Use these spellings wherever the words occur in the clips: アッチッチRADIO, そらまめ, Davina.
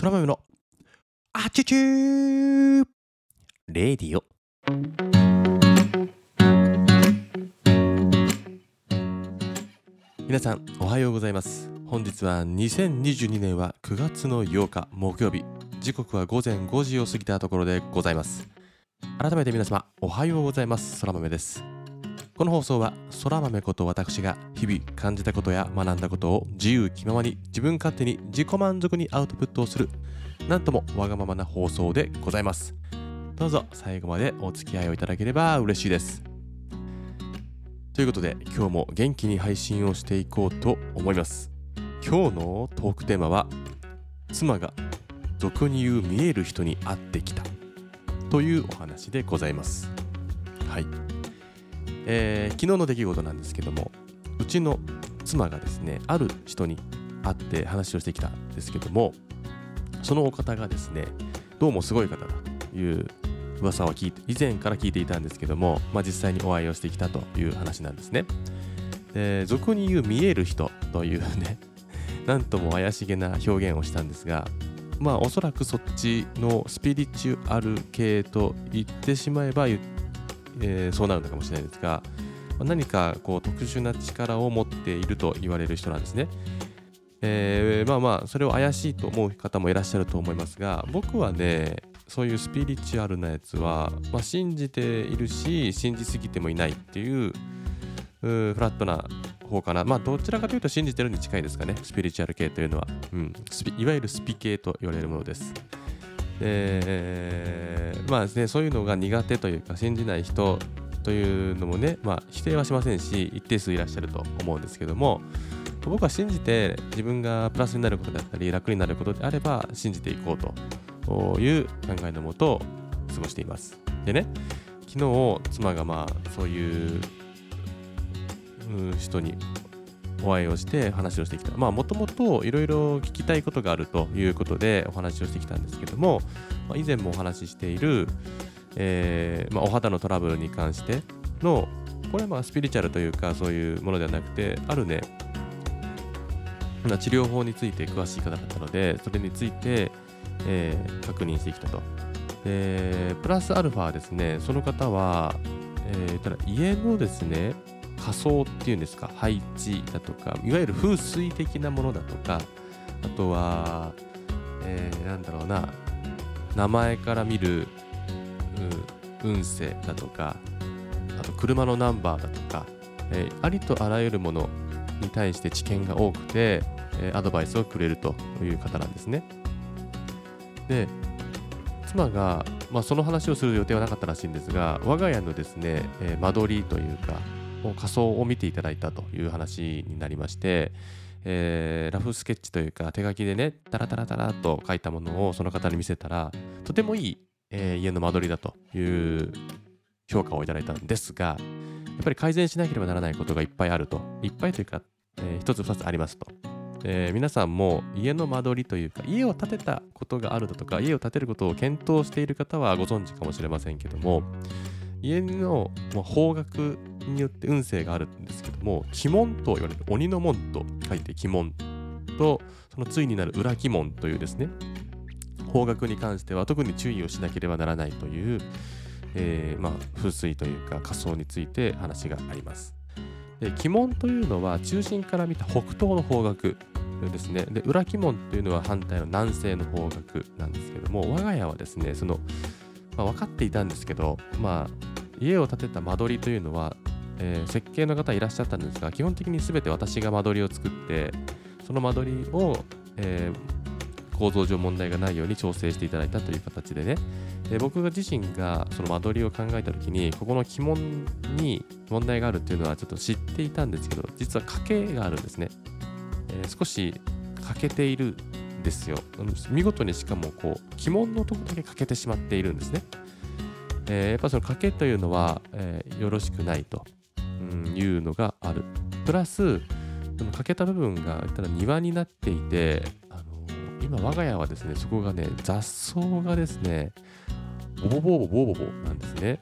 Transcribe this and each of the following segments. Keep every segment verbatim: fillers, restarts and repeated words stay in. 空豆のあちゅちゅーレディオ。皆さんおはようございます。本日はにせんにじゅうにねんはくがつのようか木曜日、時刻はごぜんごじを過ぎたところでございます。改めて皆様おはようございます。空豆です。この放送は空豆こと私が日々感じたことや学んだことを自由気ままに自分勝手に自己満足にアウトプットをする、なんともわがままな放送でございます。どうぞ最後までお付き合いをいただければ嬉しいです。ということで今日も元気に配信をしていこうと思います。今日のトークテーマは、妻が俗に言う見える人に会ってきたというお話でございます。はいえー、昨日の出来事なんですけども、うちの妻がですね、ある人に会って話をしてきたんですけども、そのお方がですね、どうもすごい方だという噂を聞いて、以前から聞いていたんですけども、まあ、実際にお会いをしてきたという話なんですね。で、俗に言う見える人というね、なんとも怪しげな表現をしたんですが、まあおそらくそっちのスピリチュアル系と言ってしまえば言ってえー、そうなるのかもしれないですが、何かこう特殊な力を持っていると言われる人なんですね。えー、まあまあそれを怪しいと思う方もいらっしゃると思いますが、僕はね、そういうスピリチュアルなやつは、まあ、信じているし信じすぎてもいないっていう、うー、フラットな方かな。まあどちらかというと信じてるに近いですかね、スピリチュアル系というのは、うん、スピいわゆるスピ系と言われるものです。えーまあですね、そういうのが苦手というか信じない人というのもね、まあ、否定はしませんし、一定数いらっしゃると思うんですけども、僕は信じて自分がプラスになることだったり楽になることであれば信じていこうという考えのもと過ごしています。でね、昨日妻がまあそういう人にお会いをして話をしてきた。まあもともといろいろ聞きたいことがあるということでお話をしてきたんですけども、以前もお話ししている、えーまあ、お肌のトラブルに関しての、これはまあスピリチュアルというかそういうものではなくて、あるね、治療法について詳しい方だったので、それについて、えー、確認してきたと。で、プラスアルファですね、その方は、えー、ただ家のですね、仮想っていうんですか、配置だとか、いわゆる風水的なものだとか、あとは、えー、なんだろうな、名前から見る、うん、運勢だとか、あと車のナンバーだとか、えー、ありとあらゆるものに対して知見が多くて、えー、アドバイスをくれるという方なんですね。で、妻が、まあ、その話をする予定はなかったらしいんですが、我が家のですね、えー、間取りというか、仮想を見ていただいたという話になりまして、えー、ラフスケッチというか手書きでね、タラタラタラと書いたものをその方に見せたら、とてもいい、えー、家の間取りだという評価をいただいたんですが、やっぱり改善しなければならないことがいっぱいあると、いっぱいというか、えー、一つ二つありますと、えー、皆さんも家の間取りというか、家を建てたことがあるだとか、家を建てることを検討している方はご存知かもしれませんけども、家の方角によって運勢があるんですけども、鬼門と言われる、鬼の門と書いて鬼門と、その対になる裏鬼門というですね、方角に関しては特に注意をしなければならないという、えーまあ、風水というか仮想について話があります。で、鬼門というのは中心から見た北東の方角ですね。で、裏鬼門というのは反対の南西の方角なんですけども、我が家はですね、その、まあ、分かっていたんですけど、まあ家を建てた間取りというのは、えー、設計の方いらっしゃったんですが、基本的に全て私が間取りを作って、その間取りを、えー、構造上問題がないように調整していただいたという形でね、で、僕自身がその間取りを考えた時に、ここの鬼門に問題があるっていうのはちょっと知っていたんですけど、実は欠けがあるんですね、えー、少し欠けているんですよ。見事にしかもこう鬼門のところだけ欠けてしまっているんですね。えー、やっぱその賭けというのは、えー、よろしくないというのがある。プラスその欠けた部分がただ庭になっていて、あのー、今我が家はですね、そこがね、雑草がですね、ボボボボボボボなんですね。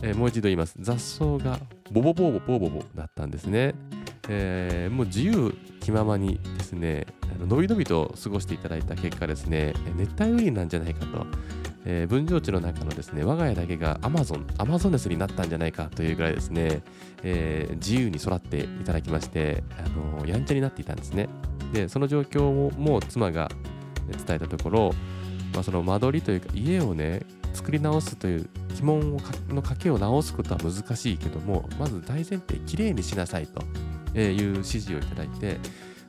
えー、もう一度言います。雑草がボボボボボボボだったんですね。えー、もう自由気ままにですね、のびのびと過ごしていただいた結果ですね、熱帯雨林なんじゃないかと、えー、分譲地の中のですね我が家だけがアマゾンアマゾネスになったんじゃないかというぐらいですね、えー、自由に育っていただきまして、あのー、やんちゃになっていたんですね。でその状況をもう妻が伝えたところ、まあ、その間取りというか家をね作り直すという鬼門の賭けを直すことは難しいけども、まず大前提きれいにしなさいという指示をいただいて、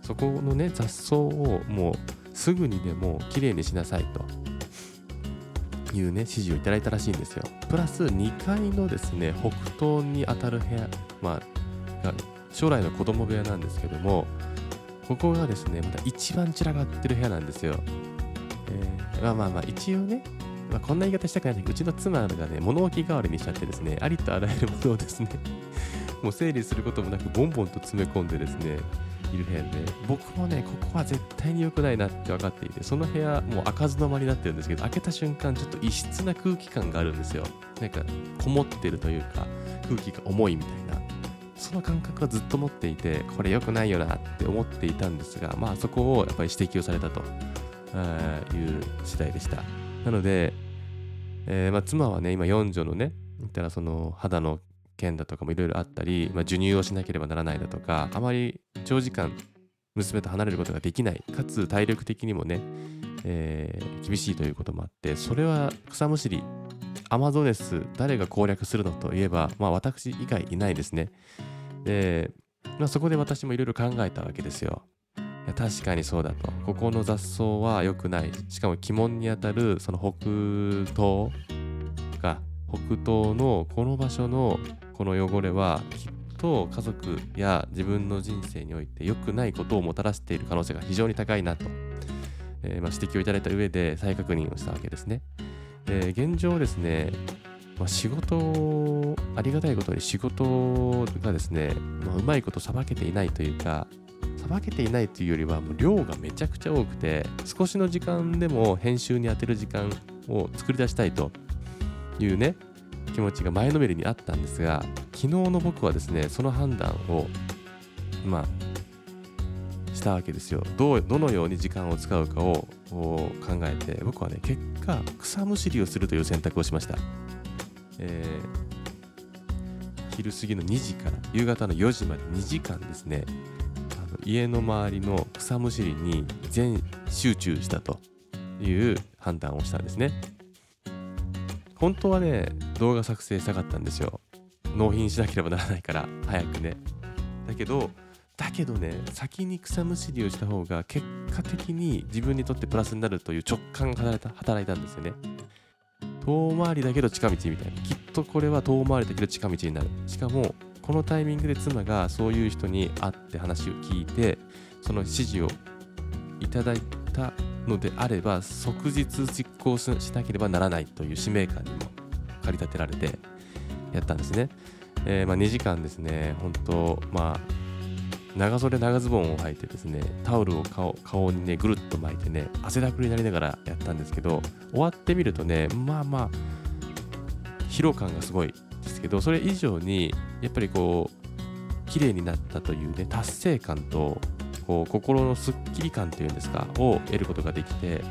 そこのね雑草をもうすぐにでもきれいにしなさいというね指示をいただいたらしいんですよ。プラスにかいのですね北東にあたる部屋、まあ将来の子供部屋なんですけども、ここがですねまた一番散らばってる部屋なんですよ。えー、まあまあまあ一応ね、まあ、こんな言い方したくないんだけど、うちの妻がね物置代わりにしちゃってですね、ありとあらゆるものをですねもう整理することもなくボンボンと詰め込んでですねいる部屋で、僕もねここは絶対に良くないなって分かっていて、その部屋もう開かずの間になってるんですけど、開けた瞬間ちょっと異質な空気感があるんですよ。なんかこもってるというか空気が重いみたいな、その感覚はずっと持っていて、これ良くないよなって思っていたんですが、まあそこをやっぱり指摘をされたという次第でした。なので、えーまあ、妻はね今よん女のね言ったらその肌の件だとかもいろいろあったり、まあ、授乳をしなければならないだとか、あまり長時間娘と離れることができない、かつ体力的にもね、えー、厳しいということもあって、それは草むしりアマゾネス誰が攻略するのといえば、まあ、私以外いないですね。で、まあ、そこで私もいろいろ考えたわけですよ。確かにそうだと、ここの雑草は良くない、しかも鬼門にあたるその北東か北東のこの場所のこの汚れはきっと家族や自分の人生において良くないことをもたらしている可能性が非常に高いなと、えーまあ指摘をいただいた上で再確認をしたわけですね。で現状ですね、まあ、仕事、ありがたいことに仕事がですね、まあ、うまいことさばけていないというか、さばけていないというよりはもう量がめちゃくちゃ多くて、少しの時間でも編集に当てる時間を作り出したいというね気持ちが前のめりにあったんですが、昨日の僕はですねその判断をまあしたわけですよ。どうどのように時間を使うかを考えて、僕はね結果草むしりをするという選択をしました。えー、昼過ぎのにじから夕方のよじまでにじかんですね、家の周りの草むしりに全集中したという判断をしたんですね。本当はね動画作成したかったんですよ、納品しなければならないから早くね。だけどだけどね先に草むしりをした方が結果的に自分にとってプラスになるという直感が働いたんですよね。遠回りだけど近道みたいな、きっとこれは遠回りだけど近道になる。しかもこのタイミングで妻がそういう人に会って話を聞いてその指示をいただいたのであれば、即日実行しなければならないという使命感にも駆り立てられてやったんですね。えー、まあにじかんですね、本当まあ長袖長ズボンを履いてですね、タオルを 顔, 顔にねぐるっと巻いてね汗だくになりながらやったんですけど、終わってみるとねまあまあ疲労感がすごいですけど、それ以上にやっぱりこう綺麗になったというね達成感とこう心のすっきり感というんですかを得ることができて、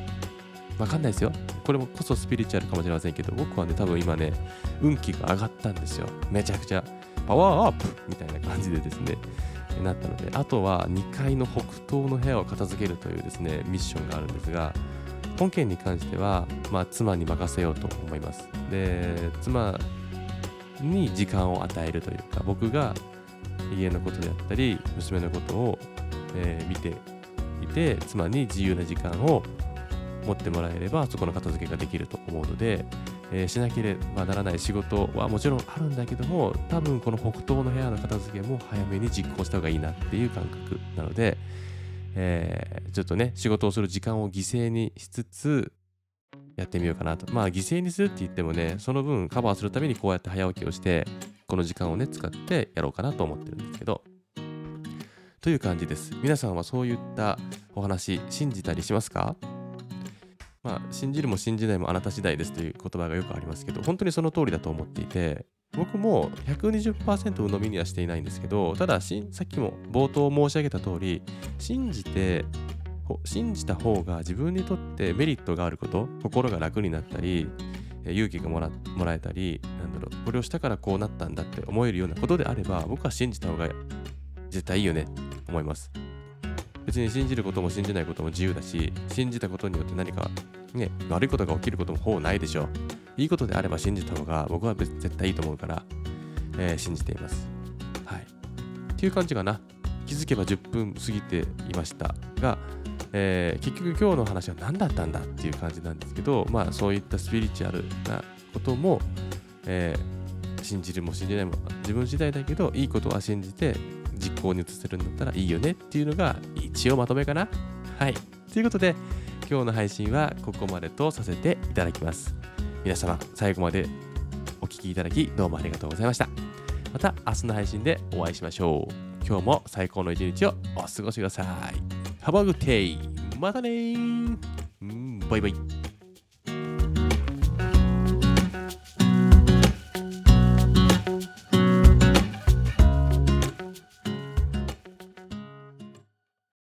わかんないですよ、これもこそスピリチュアルかもしれませんけど、僕はね多分今ね運気が上がったんですよ。めちゃくちゃパワーアップみたいな感じでですねなったので、あとはにかいの北東の部屋を片付けるというですねミッションがあるんですが、本件に関しては、まあ、妻に任せようと思います。で妻に時間を与えるというか、僕が家のことであったり娘のことを、えー、見ていて妻に自由な時間を持ってもらえればそこの片付けができると思うので、えー、しなければならない仕事はもちろんあるんだけども、多分この北東の部屋の片付けも早めに実行した方がいいなっていう感覚なので、えー、ちょっとね仕事をする時間を犠牲にしつつやってみようかなと。まあ犠牲にするって言ってもね、その分カバーするためにこうやって早起きをしてこの時間をね使ってやろうかなと思ってるんですけど、という感じです。皆さんはそういったお話信じたりしますか？まあ信じるも信じないもあなた次第ですという言葉がよくありますけど、本当にその通りだと思っていて、僕も ひゃくにじゅっパーセント 鵜呑みにはしていないんですけど、ただしさっきも冒頭申し上げた通り、信じて信じた方が自分にとってメリットがあること、心が楽になったり勇気がもら、もらえたり、なんだろう、これをしたからこうなったんだって思えるようなことであれば、僕は信じた方が絶対いいよねと思います。別に信じることも信じないことも自由だし、信じたことによって何かね、悪いことが起きることもほぼないでしょう。いいことであれば信じた方が僕は絶対いいと思うから、えー、信じています。はい、っていう感じかな。気づけばじゅっぷん過ぎていましたが、えー、結局今日の話は何だったんだっていう感じなんですけど、まあそういったスピリチュアルなことも、えー、信じるも信じないも自分次第だけど、いいことは信じて実行に移せるんだったらいいよねっていうのが一応まとめかな。はい、ということで今日の配信はここまでとさせていただきます。皆様最後までお聞きいただきどうもありがとうございました。また明日の配信でお会いしましょう。今日も最高の一日をお過ごしください。Have a good day! またねー、うん、バイバイ。